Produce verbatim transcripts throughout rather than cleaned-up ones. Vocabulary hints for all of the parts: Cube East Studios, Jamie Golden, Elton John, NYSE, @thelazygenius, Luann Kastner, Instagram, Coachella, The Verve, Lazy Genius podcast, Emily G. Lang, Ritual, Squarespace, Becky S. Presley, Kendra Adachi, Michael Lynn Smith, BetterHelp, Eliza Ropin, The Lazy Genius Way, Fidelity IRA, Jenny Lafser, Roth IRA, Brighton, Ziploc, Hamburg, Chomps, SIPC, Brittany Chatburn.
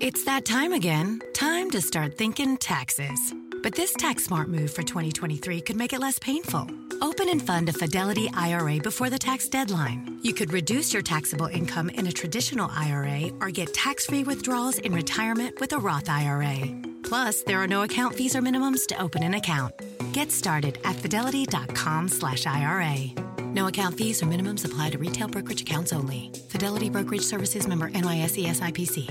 It's that time again. Time to start thinking taxes. But this tax smart move for twenty twenty-three could make it less painful. Open and fund a Fidelity I R A before the tax deadline. You could reduce your taxable income in a traditional I R A or get tax-free withdrawals in retirement with a Roth I R A. Plus, there are no account fees or minimums to open an account. Get started at fidelity.com slash IRA. No account fees or minimums apply to retail brokerage accounts only. Fidelity Brokerage Services, member N Y S E S I P C.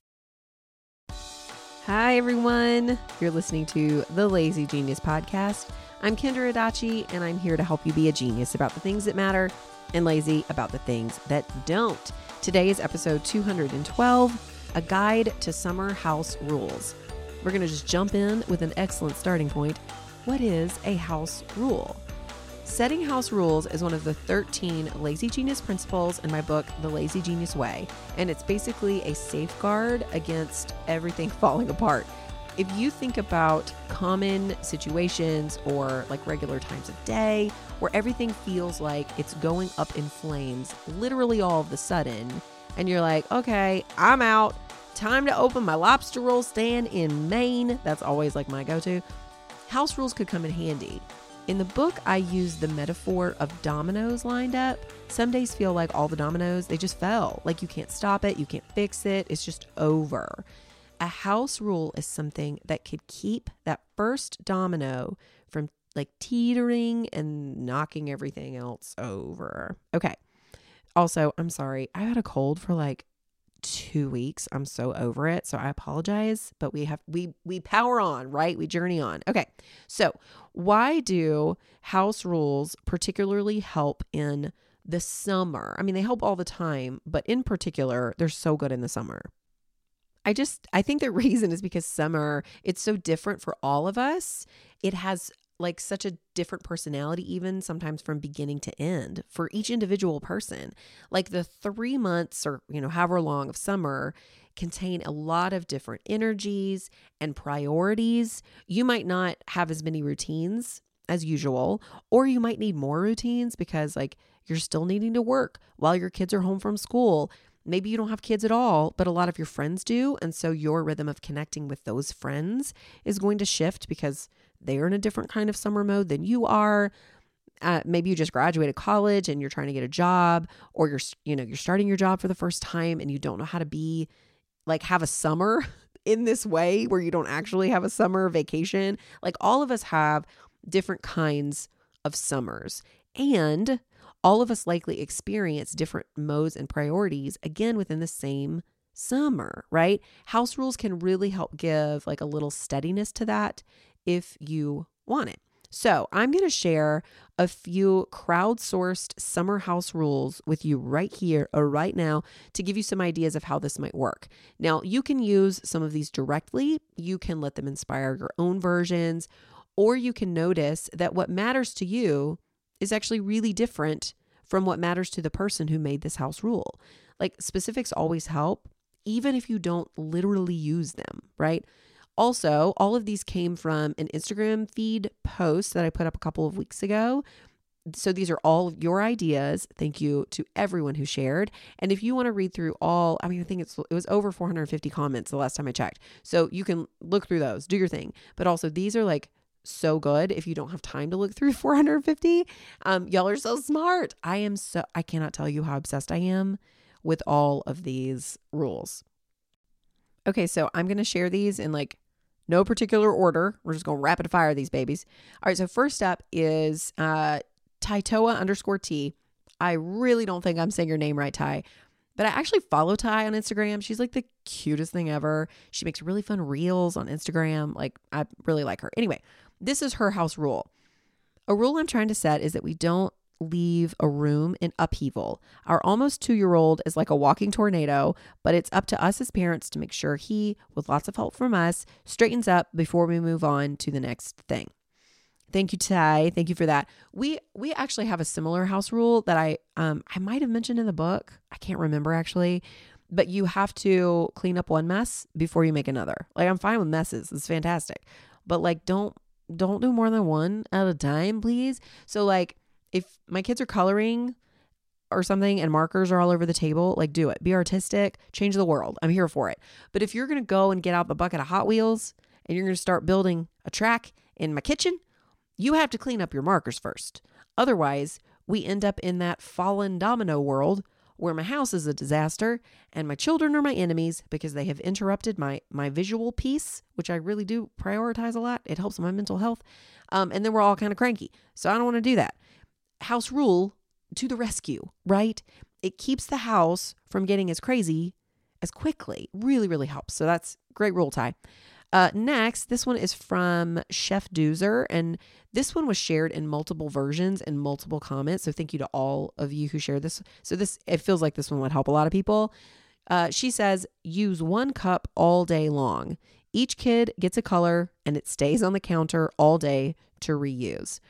Hi, everyone. You're listening to The Lazy Genius Podcast. I'm Kendra Adachi, and I'm here to help you be a genius about the things that matter and lazy about the things that don't. Today is episode two hundred twelve, a guide to summer house rules. We're going to just jump in with an excellent starting point. What is a house rule? Setting house rules is one of the thirteen Lazy Genius principles in my book, The Lazy Genius Way, and it's basically a safeguard against everything falling apart. If you think about common situations or like regular times of day where everything feels like it's going up in flames literally all of a sudden, and you're like, okay, I'm out. Time to open my lobster roll stand in Maine. That's always like my go-to. House rules could come in handy. In the book, I use the metaphor of dominoes lined up. Some days feel like all the dominoes, they just fell. Like you can't stop it. You can't fix it. It's just over. A house rule is something that could keep that first domino from like teetering and knocking everything else over. Okay. Also, I'm sorry. I had a cold for like two weeks. I'm so over it. So I apologize, but we have, we, we power on, right? We journey on. Okay. So why do house rules particularly help in the summer? I mean, they help all the time, but in particular, they're so good in the summer. I just, I think the reason is because summer, it's so different for all of us. It has like such a different personality, even sometimes from beginning to end for each individual person. Like the three months or, you know, however long of summer contain a lot of different energies and priorities. You might not have as many routines as usual, or you might need more routines because like you're still needing to work while your kids are home from school. Maybe you don't have kids at all, but a lot of your friends do. And so your rhythm of connecting with those friends is going to shift because they're in a different kind of summer mode than you are. Uh, maybe you just graduated college and you're trying to get a job, or you're, you know, you're starting your job for the first time and you don't know how to be like, have a summer in this way where you don't actually have a summer vacation. Like all of us have different kinds of summers, and all of us likely experience different modes and priorities, again, within the same summer, right? House rules can really help give like a little steadiness to that if you want it. So I'm going to share a few crowdsourced summer house rules with you right here or right now to give you some ideas of how this might work. Now, you can use some of these directly. You can let them inspire your own versions, or you can notice that what matters to you is actually really different from what matters to the person who made this house rule. Like specifics always help, even if you don't literally use them, right? Also, all of these came from an Instagram feed post that I put up a couple of weeks ago. So these are all of your ideas. Thank you to everyone who shared. And if you want to read through all, I mean, I think it's, it was over four hundred fifty comments the last time I checked. So you can look through those, do your thing. But also these are like so good. If you don't have time to look through four hundred fifty, um, y'all are so smart. I am so, I cannot tell you how obsessed I am with all of these rules. Okay. So I'm going to share these in like no particular order. We're just going to rapid fire these babies. All right. So first up is, uh, Taitoa underscore T. I really don't think I'm saying your name right, Ty, but I actually follow Ty on Instagram. She's like the cutest thing ever. She makes really fun reels on Instagram. Like I really like her. Anyway, this is her house rule. A rule I'm trying to set is that we don't leave a room in upheaval. Our almost two-year-old is like a walking tornado, but it's up to us as parents to make sure he, with lots of help from us, straightens up before we move on to the next thing. Thank you, Ty. Thank you for that. We we actually have a similar house rule that I um I might have mentioned in the book. I can't remember actually, but you have to clean up one mess before you make another. Like, I'm fine with messes. It's fantastic. But like, don't don't do more than one at a time, please. So like, if my kids are coloring or something and markers are all over the table, like, do it. Be artistic. Change the world. I'm here for it. But if you're going to go and get out the bucket of Hot Wheels and you're going to start building a track in my kitchen, you have to clean up your markers first. Otherwise, we end up in that fallen domino world where my house is a disaster and my children are my enemies because they have interrupted my my visual piece, which I really do prioritize a lot. It helps my mental health. Um, and then we're all kind of cranky. So I don't want to do that. House rule to the rescue, right? It keeps the house from getting as crazy as quickly. Really, really helps. So that's great rule, Ty. Uh, next, this one is from Chef Doozer, and this one was shared in multiple versions and multiple comments. So thank you to all of you who shared this. So this, it feels like this one would help a lot of people. Uh, she says, use one cup all day long. Each kid gets a color and it stays on the counter all day to reuse.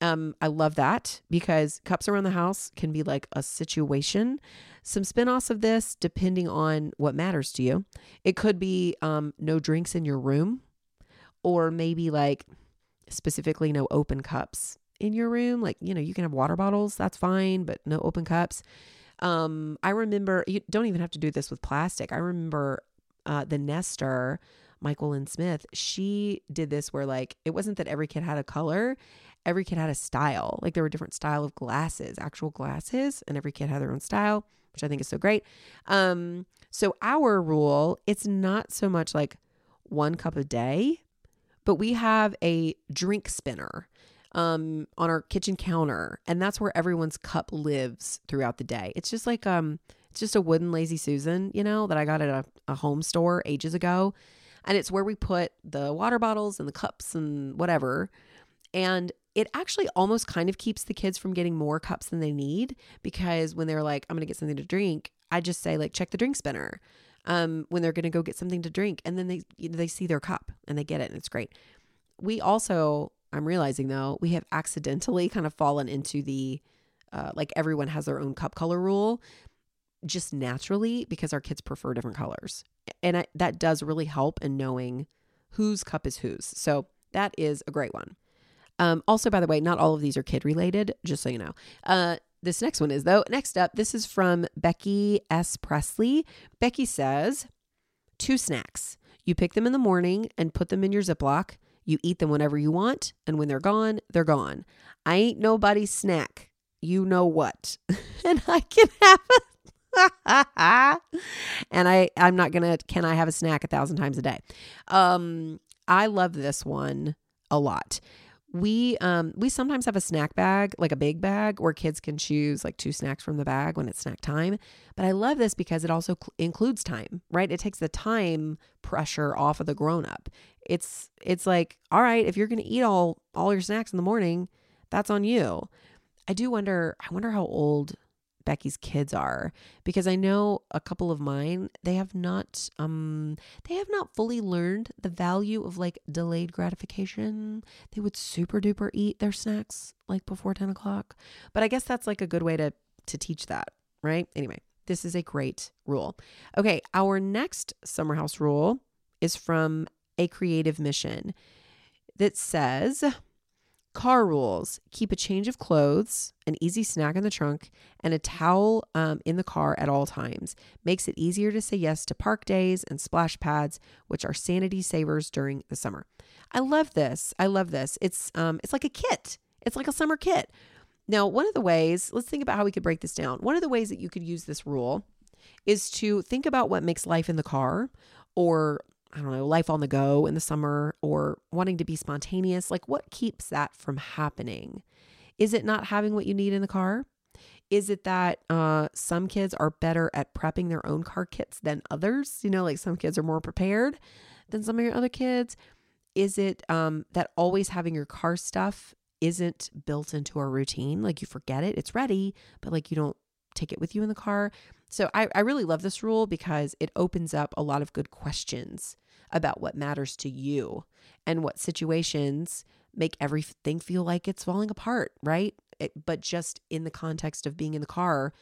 Um, I love that because cups around the house can be like a situation. Some spinoffs of this, depending on what matters to you. It could be um, no drinks in your room, or maybe like specifically no open cups in your room. Like, you know, you can have water bottles, that's fine, but no open cups. Um, I remember, you don't even have to do this with plastic. I remember uh, the Nestor, Michael Lynn Smith, she did this where like, it wasn't that every kid had a color. Every kid had a style. Like, there were different style of glasses, actual glasses, and every kid had their own style, which I think is so great. Um, so our rule, it's not so much like one cup a day, but we have a drink spinner um, on our kitchen counter, and that's where everyone's cup lives throughout the day. It's just like um, it's just a wooden Lazy Susan, you know, that I got at a, a home store ages ago, and it's where we put the water bottles and the cups and whatever, and it actually almost kind of keeps the kids from getting more cups than they need, because when they're like, I'm going to get something to drink, I just say like, check the drink spinner um, when they're going to go get something to drink. And then they, they see their cup and they get it, and it's great. We also, I'm realizing though, we have accidentally kind of fallen into the, uh, like everyone has their own cup color rule just naturally because our kids prefer different colors. And I, that does really help in knowing whose cup is whose. So that is a great one. Um, also, by the way, not all of these are kid related, just so you know. Uh, this next one is though. Next up, this is from Becky S. Presley. Becky says, two snacks. You pick them in the morning and put them in your Ziploc. You eat them whenever you want. And when they're gone, they're gone. I ain't nobody's snack. You know what? And I can have a and I, I'm not going to, can I have a snack a thousand times a day? Um, I love this one a lot. We um we sometimes have a snack bag, like a big bag, where kids can choose like two snacks from the bag when it's snack time. But I love this because it also cl- includes time, right? It takes the time pressure off of the grown-up. It's it's like, all right, if you're going to eat all all your snacks in the morning, that's on you. I do wonder, I wonder how old Becky's kids are, because I know a couple of mine, they have not, um, they have not fully learned the value of like delayed gratification. They would super duper eat their snacks like before ten o'clock, but I guess that's like a good way to, to teach that, right? Anyway, this is a great rule. Okay. Our next summer house rule is from A Creative Mission that says, car rules, keep a change of clothes, an easy snack in the trunk, and a towel um, in the car at all times. Makes it easier to say yes to park days and splash pads, which are sanity savers during the summer. I love this. I love this. It's um, it's like a kit. It's like a summer kit. Now, one of the ways, let's think about how we could break this down. One of the ways that you could use this rule is to think about what makes life in the car, or I don't know, life on the go in the summer, or wanting to be spontaneous. Like, what keeps that from happening? Is it not having what you need in the car? Is it that uh, some kids are better at prepping their own car kits than others? You know, like some kids are more prepared than some of your other kids. Is it um, that always having your car stuff isn't built into our routine. Like you forget it, it's ready, but like you don't take it with you in the car. So I, I really love this rule because it opens up a lot of good questions about what matters to you and what situations make everything feel like it's falling apart, right? It, but just in the context of being in the car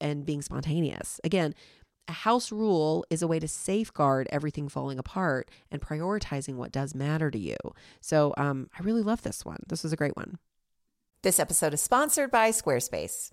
and being spontaneous. Again, a house rule is a way to safeguard everything falling apart and prioritizing what does matter to you. So um, I really love this one. This is a great one. This episode is sponsored by Squarespace.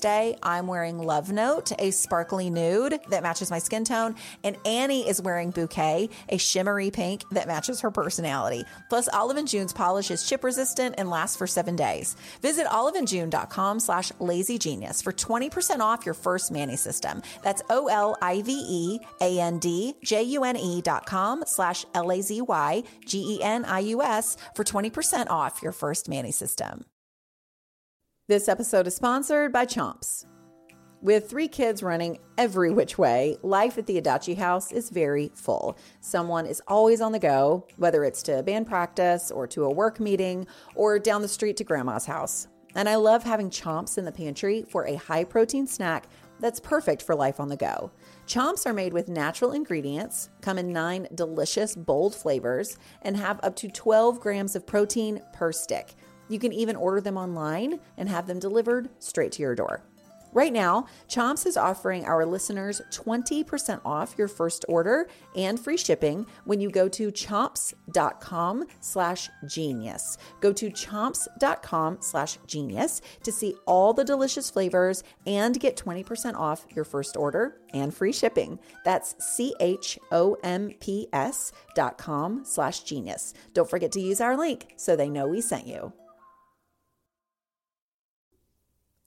Day. I'm wearing Love Note, a sparkly nude that matches my skin tone, and Annie is wearing Bouquet, a shimmery pink that matches her personality. Plus, Olive and June's polish is chip resistant and lasts for seven days. Visit olive and june dot com slash lazy genius for twenty percent off your first Manny system. That's O-L-I-V-E-A-N-D-J-U-N-E dot com slash L-A-Z-Y-G-E-N-I-U-S for twenty percent off your first Manny system. This episode is sponsored by Chomps. With three kids running every which way, life at the Adachi house is very full. Someone is always on the go, whether it's to band practice or to a work meeting or down the street to grandma's house. And I love having Chomps in the pantry for a high-protein snack that's perfect for life on the go. Chomps are made with natural ingredients, come in nine delicious, bold flavors, and have up to twelve grams of protein per stick. You can even order them online and have them delivered straight to your door. Right now, Chomps is offering our listeners twenty percent off your first order and free shipping when you go to chomps dot com slash genius. Go to chomps dot com slash genius to see all the delicious flavors and get twenty percent off your first order and free shipping. That's C-H-O-M-P-S dot com slash genius. Don't forget to use our link so they know we sent you.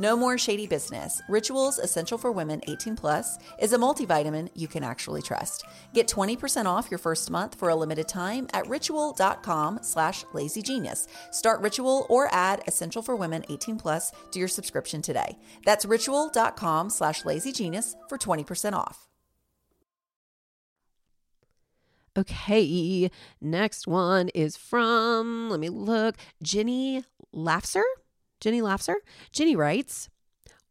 No more shady business. Ritual's Essential for Women eighteen plus is a multivitamin you can actually trust. Get twenty percent off your first month for a limited time at ritual dot com slash lazy genius. Start Ritual or add Essential for Women eighteen plus to your subscription today. That's ritual dot com slash lazy genius for twenty percent off. Okay, next one is from, let me look, Jenny Lafser. Jenny Lafser. Jenny writes,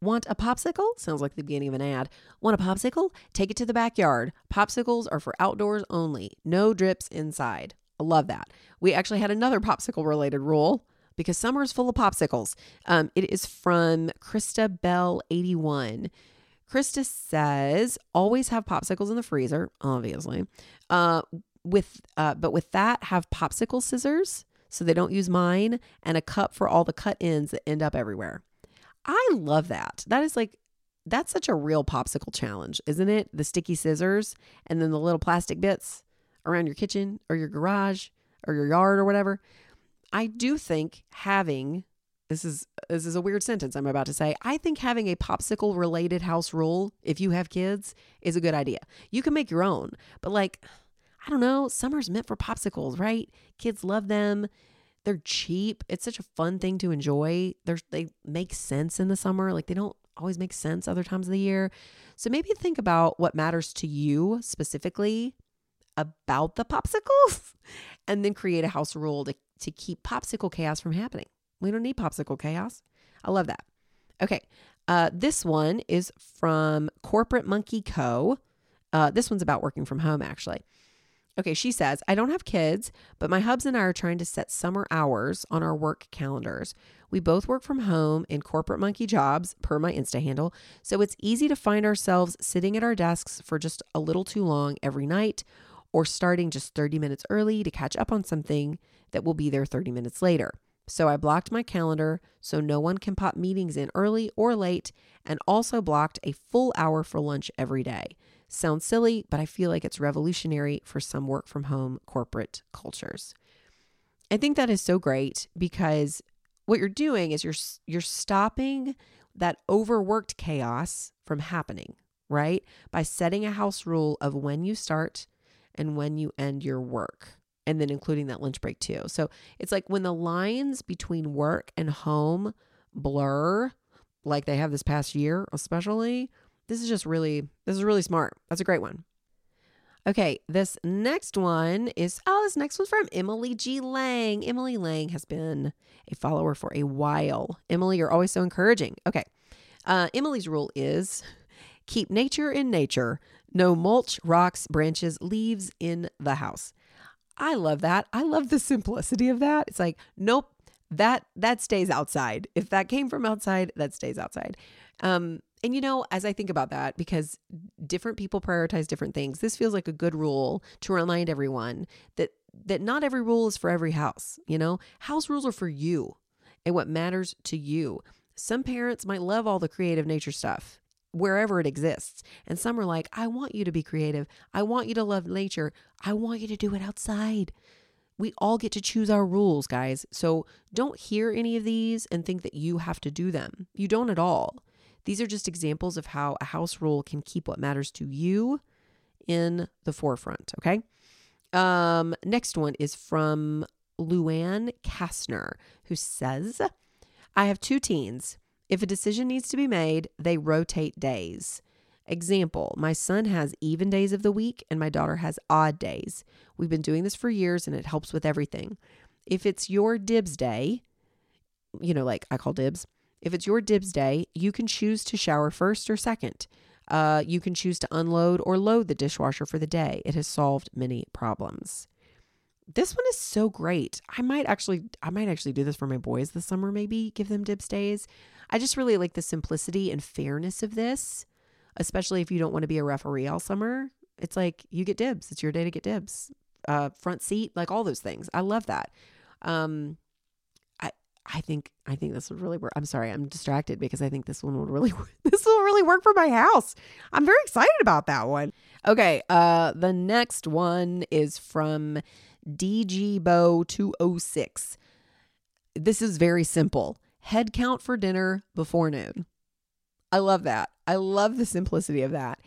want a popsicle? Sounds like the beginning of an ad. Want a popsicle? Take it to the backyard. Popsicles are for outdoors only. No drips inside. I love that. We actually had another popsicle related rule because summer is full of popsicles. Um, it is from Krista Bell eighty-one. Krista says, always have popsicles in the freezer, obviously. Uh, with uh, but with that, have popsicle scissors so they don't use mine, and a cup for all the cut ends that end up everywhere. I love that. That is like, that's such a real popsicle challenge, isn't it? The sticky scissors and then the little plastic bits around your kitchen or your garage or your yard or whatever. I do think having, this is this is a weird sentence I'm about to say, I think having a popsicle related house rule, if you have kids, is a good idea. You can make your own, but like, I don't know, summer's meant for popsicles, right? Kids love them. They're cheap. It's such a fun thing to enjoy. They're, they make sense in the summer. Like, they don't always make sense other times of the year. So maybe think about what matters to you specifically about the popsicles, and then create a house rule to, to keep popsicle chaos from happening. We don't need popsicle chaos. I love that. Okay. Uh, this one is from Corporate Monkey Co. Uh, this one's about working from home, actually. Okay, she says, I don't have kids, but my hubs and I are trying to set summer hours on our work calendars. We both work from home in corporate monkey jobs, per my Insta handle, so it's easy to find ourselves sitting at our desks for just a little too long every night, or starting just thirty minutes early to catch up on something that will be there thirty minutes later. So I blocked my calendar so no one can pop meetings in early or late, and also blocked a full hour for lunch every day. Sounds silly, but I feel like it's revolutionary for some work from home corporate cultures. I think that is so great, because what you're doing is you're you're stopping that overworked chaos from happening, right? By setting a house rule of when you start and when you end your work, and then including that lunch break too. So it's like when the lines between work and home blur, like they have this past year especially, This is just really, this is really smart. That's a great one. Okay, this next one is, oh, this next one's from Emily G. Lang. Emily Lang has been a follower for a while. Emily, you're always so encouraging. Okay, uh, Emily's rule is keep nature in nature. No mulch, rocks, branches, leaves in the house. I love that. I love the simplicity of that. It's like, nope, that that stays outside. If that came from outside, that stays outside. Um, And, you know, as I think about that, because different people prioritize different things, this feels like a good rule to remind everyone that that not every rule is for every house. You know, house rules are for you and what matters to you. Some parents might love all the creative nature stuff wherever it exists. And some are like, I want you to be creative. I want you to love nature. I want you to do it outside. We all get to choose our rules, guys. So don't hear any of these and think that you have to do them. You don't at all. These are just examples of how a house rule can keep what matters to you in the forefront, okay? Um, next one is from Luann Kastner, who says, I have two teens. If a decision needs to be made, they rotate days. Example, my son has even days of the week and my daughter has odd days. We've been doing this for years and it helps with everything. If it's your dibs day, you know, like I call dibs, If it's your dibs day, you can choose to shower first or second. Uh, you can choose to unload or load the dishwasher for the day. It has solved many problems. This one is so great. I might actually, I might actually do this for my boys this summer, maybe give them dibs days. I just really like the simplicity and fairness of this, especially if you don't want to be a referee all summer. It's like you get dibs. It's your day to get dibs. Uh, front seat, like all those things. I love that. Um, I think I think this would really work. I'm sorry, I'm distracted because I think this one would really this will really work for my house. I'm very excited about that one. Okay, uh, the next one is from D G Bo two oh six. This is very simple. Head count for dinner before noon. I love that. I love the simplicity of that.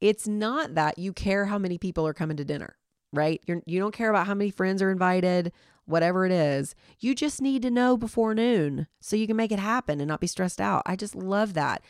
It's not that you care how many people are coming to dinner, right? You're, you don't care about how many friends are invited. Whatever it is, you just need to know before noon so you can make it happen and not be stressed out. I just love that.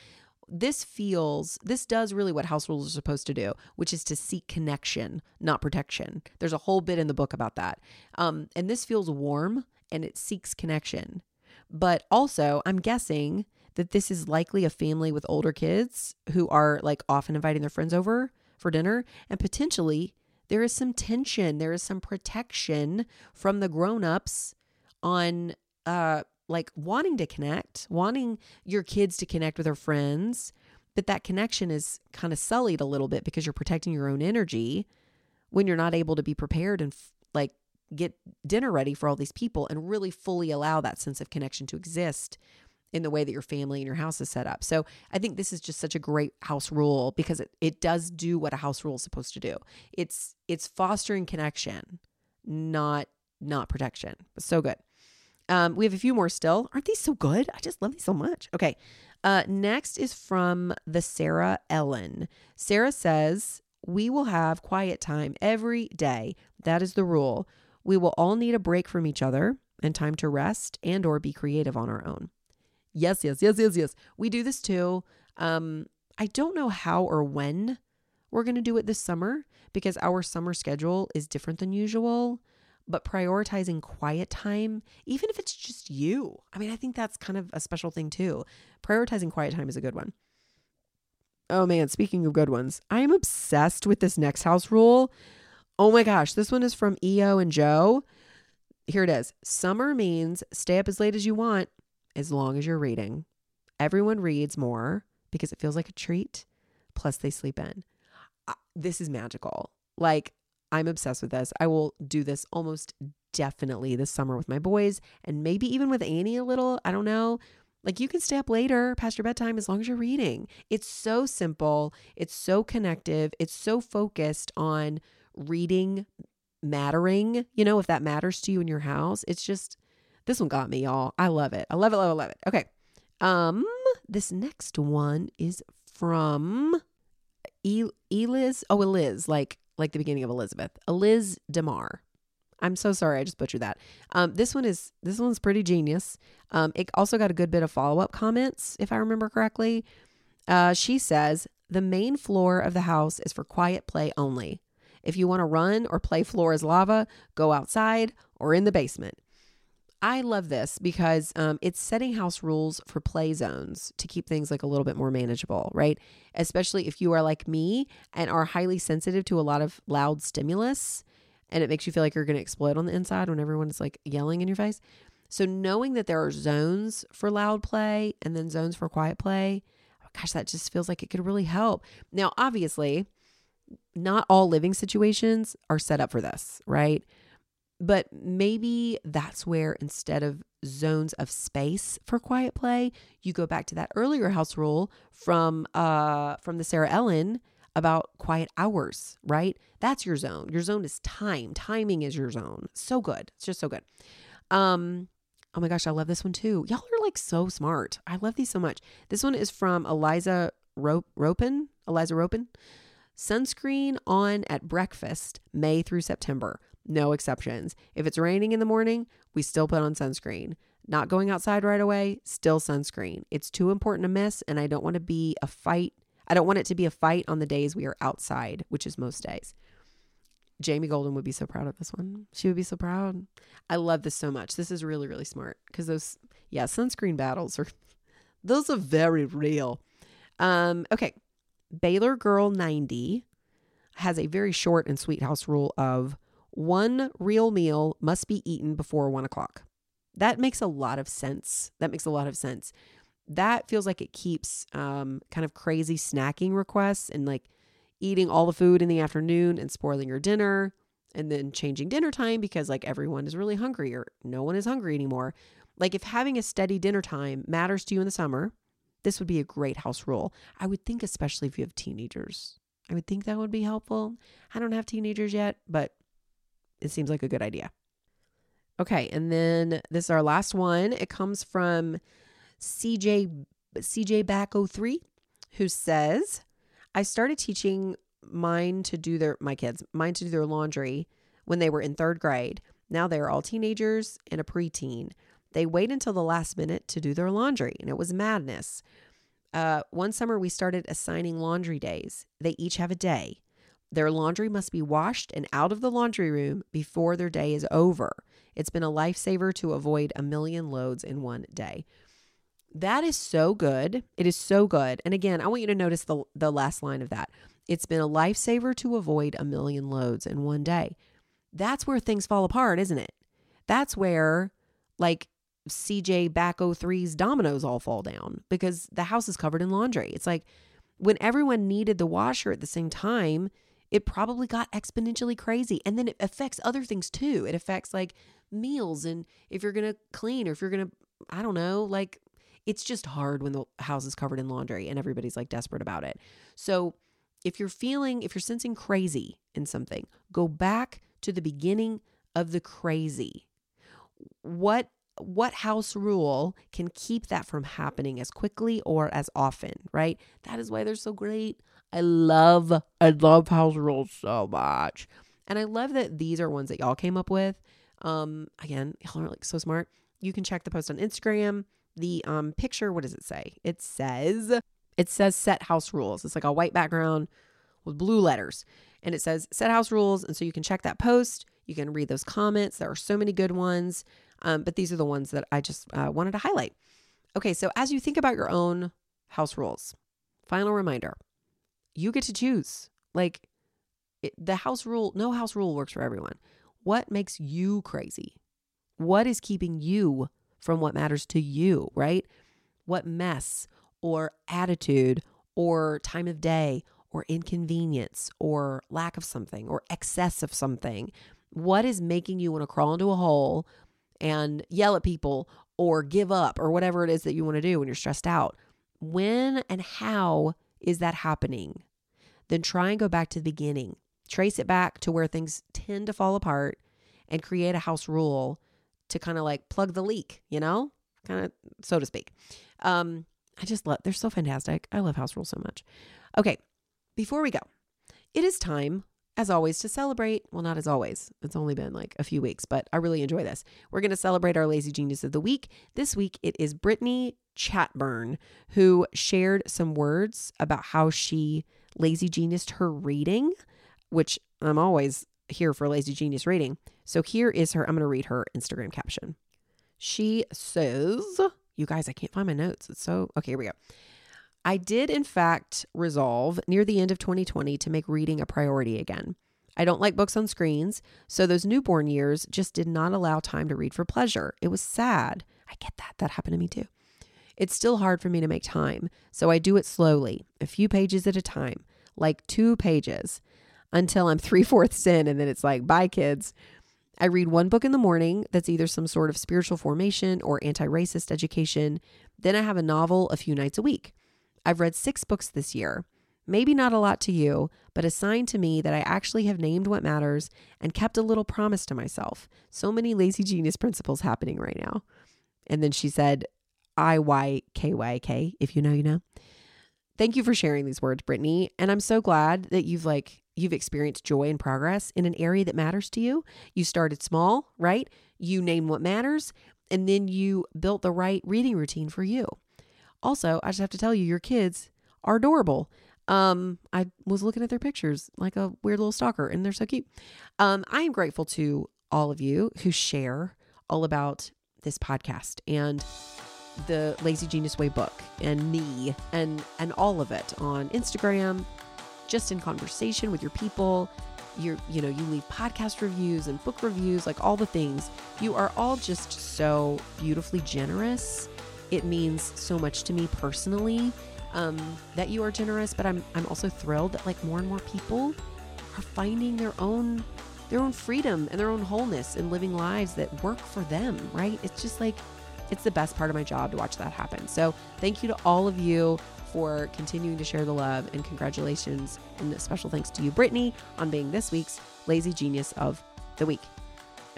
This feels, this does really what house rules are supposed to do, which is to seek connection, not protection. There's a whole bit in the book about that. Um, and this feels warm and it seeks connection. But also, I'm guessing that this is likely a family with older kids who are like often inviting their friends over for dinner, and potentially there is some tension. There is some protection from the grown-ups on uh, like wanting to connect, wanting your kids to connect with their friends, But that connection is kind of sullied a little bit because you're protecting your own energy when you're not able to be prepared and f- like get dinner ready for all these people and really fully allow that sense of connection to exist in the way that your family and your house is set up. So I think this is just such a great house rule because it, it does do what a house rule is supposed to do. It's it's fostering connection, not not protection. But so good. Um, we have a few more still. Aren't these so good? I just love these so much. Okay. Uh, next is from the Sarah Ellen. Sarah says, we will have quiet time every day. That is the rule. We will all need a break from each other and time to rest and or be creative on our own. Yes, yes, yes, yes, yes. We do this too. Um, I don't know how or when we're going to do it this summer because our summer schedule is different than usual, but prioritizing quiet time, even if it's just you, I mean, I think that's kind of a special thing too. Prioritizing quiet time is a good one. Oh man, speaking of good ones, I am obsessed with this next house rule. Oh my gosh, this one is from E O and Joe. Here it is. Summer means stay up as late as you want, as long as you're reading. Everyone reads more because it feels like a treat, plus they sleep in. Uh, this is magical. Like, I'm obsessed with this. I will do this almost definitely this summer with my boys and maybe even with Annie a little. I don't know. Like, you can stay up later past your bedtime as long as you're reading. It's so simple. It's so connective. It's so focused on reading mattering, you know, if that matters to you in your house. It's just, this one got me, y'all. I love it. I love it, love it, love it. Okay. Um, this next one is from El- Eliz. Oh, Eliz, like, like the beginning of Elizabeth. Eliz DeMar. I'm so sorry. I just butchered that. Um, this one is, this one's pretty genius. Um, it also got a good bit of follow-up comments, if I remember correctly. Uh, she says, the main floor of the house is for quiet play only. If you want to run or play floor is lava, go outside or in the basement. I love this because um, it's setting house rules for play zones to keep things like a little bit more manageable, right? Especially if you are like me and are highly sensitive to a lot of loud stimulus, and it makes you feel like you're going to explode on the inside when everyone's like yelling in your face. So knowing that there are zones for loud play and then zones for quiet play, oh gosh, that just feels like it could really help. Now, obviously, not all living situations are set up for this, right? But maybe that's where instead of zones of space for quiet play, you go back to that earlier house rule from uh from the Sarah Ellen about quiet hours, right? That's your zone. Your zone is time. Timing is your zone. So good. It's just so good. Um, oh my gosh, I love this one too. Y'all are like so smart. I love these so much. This one is from Eliza Ro- Ropin. Eliza Ropin. Sunscreen on at breakfast, May through September. No exceptions. If it's raining in the morning, we still put on sunscreen. Not going outside right away, still sunscreen. It's too important to miss, and I don't want to be a fight. I don't want it to be a fight on the days we are outside, which is most days. Jamie Golden would be so proud of this one. She would be so proud. I love this so much. This is really, really smart because those, yeah, sunscreen battles are, those are very real. Um, okay. Baylor Girl ninety has a very short and sweet house rule of one real meal must be eaten before one o'clock. That makes a lot of sense. That makes a lot of sense. That feels like it keeps um, kind of crazy snacking requests and like eating all the food in the afternoon and spoiling your dinner and then changing dinner time because like everyone is really hungry or no one is hungry anymore. Like if having a steady dinner time matters to you in the summer, this would be a great house rule. I would think especially if you have teenagers. I would think that would be helpful. I don't have teenagers yet, but it seems like a good idea. Okay, and then this is our last one. It comes from C J C J back oh three, who says, I started teaching mine to do their my kids mine to do their laundry when they were in third grade. Now they are all teenagers and a preteen. They wait until the last minute to do their laundry, and it was madness. Uh, one summer we started assigning laundry days. They each have a day. Their laundry must be washed and out of the laundry room before their day is over. It's been a lifesaver to avoid a million loads in one day. That is so good. It is so good. And again, I want you to notice the the last line of that. It's been a lifesaver to avoid a million loads in one day. That's where things fall apart, isn't it? That's where like C J back oh three's dominoes all fall down because the house is covered in laundry. It's like when everyone needed the washer at the same time, it probably got exponentially crazy. And then it affects other things too. It affects like meals, and if you're going to clean, or if you're going to, I don't know, like it's just hard when the house is covered in laundry and everybody's like desperate about it. So if you're feeling, if you're sensing crazy in something, go back to the beginning of the crazy. What What house rule can keep that from happening as quickly or as often, right? That is why they're so great. I love, I love house rules so much. And I love that these are ones that y'all came up with. Um, again, y'all are like so smart. You can check the post on Instagram. The um picture, what does it say? It says, it says set house rules. It's like a white background with blue letters. And it says set house rules. And so you can check that post. You can read those comments. There are so many good ones. Um, but these are the ones that I just uh, wanted to highlight. Okay, so as you think about your own house rules, final reminder, you get to choose. Like it, the house rule, no house rule works for everyone. What makes you crazy? What is keeping you from what matters to you, right? What mess or attitude or time of day or inconvenience or lack of something or excess of something? What is making you want to crawl into a hole and yell at people or give up or whatever it is that you want to do when you're stressed out? When and how is that happening? Then try and go back to the beginning. Trace it back to where things tend to fall apart and create a house rule to kind of like plug the leak, you know, kind of, so to speak. Um, I just love, they're so fantastic. I love house rules so much. Okay, before we go, it is time, as always, to celebrate, well, not as always, it's only been like a few weeks, but I really enjoy this. We're going to celebrate our Lazy Genius of the Week. This week, it is Brittany Chatburn, who shared some words about how she Lazy Geniused her reading, which I'm always here for Lazy Genius reading. So here is her, I'm going to read her Instagram caption. She says, you guys, I can't find my notes. It's so, okay, here we go. I did, in fact, resolve near the end of twenty twenty to make reading a priority again. I don't like books on screens, so those newborn years just did not allow time to read for pleasure. It was sad. I get that. That happened to me too. It's still hard for me to make time, so I do it slowly, a few pages at a time, like two pages, until I'm three-fourths in, and then it's like, bye, kids. I read one book in the morning that's either some sort of spiritual formation or anti-racist education. Then I have a novel a few nights a week. I've read six books this year. Maybe not a lot to you, but a sign to me that I actually have named what matters and kept a little promise to myself. So many Lazy Genius principles happening right now. And then she said, I Y K Y K, if you know, you know. Thank you for sharing these words, Brittany. And I'm so glad that you've like, you've experienced joy and progress in an area that matters to you. You started small, right? You name what matters, and then you built the right reading routine for you. Also, I just have to tell you, your kids are adorable. Um, I was looking at their pictures like a weird little stalker, and they're so cute. Um, I am grateful to all of you who share all about this podcast and the Lazy Genius Way book and me and, and all of it on Instagram, just in conversation with your people. You're, you know, you leave podcast reviews and book reviews, like all the things. You are all just so beautifully generous. It means so much to me personally um, that you are generous, but I'm I'm also thrilled that like more and more people are finding their own their own freedom and their own wholeness and living lives that work for them, right? It's just like, it's the best part of my job to watch that happen. So thank you to all of you for continuing to share the love, and congratulations and special thanks to you, Brittany, on being this week's Lazy Genius of the Week.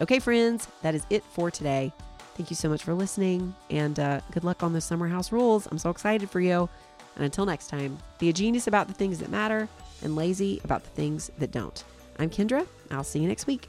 Okay, friends, that is it for today. Thank you so much for listening, and uh, good luck on the summer house rules. I'm so excited for you. And until next time, be a genius about the things that matter and lazy about the things that don't. I'm Kendra. I'll see you next week.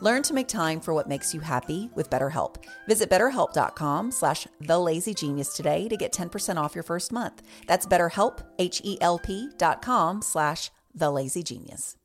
Learn to make time for what makes you happy with BetterHelp. Visit betterhelp.com slash thelazygenius today to get ten percent off your first month. That's BetterHelp, H E L P dot com slash thelazygenius.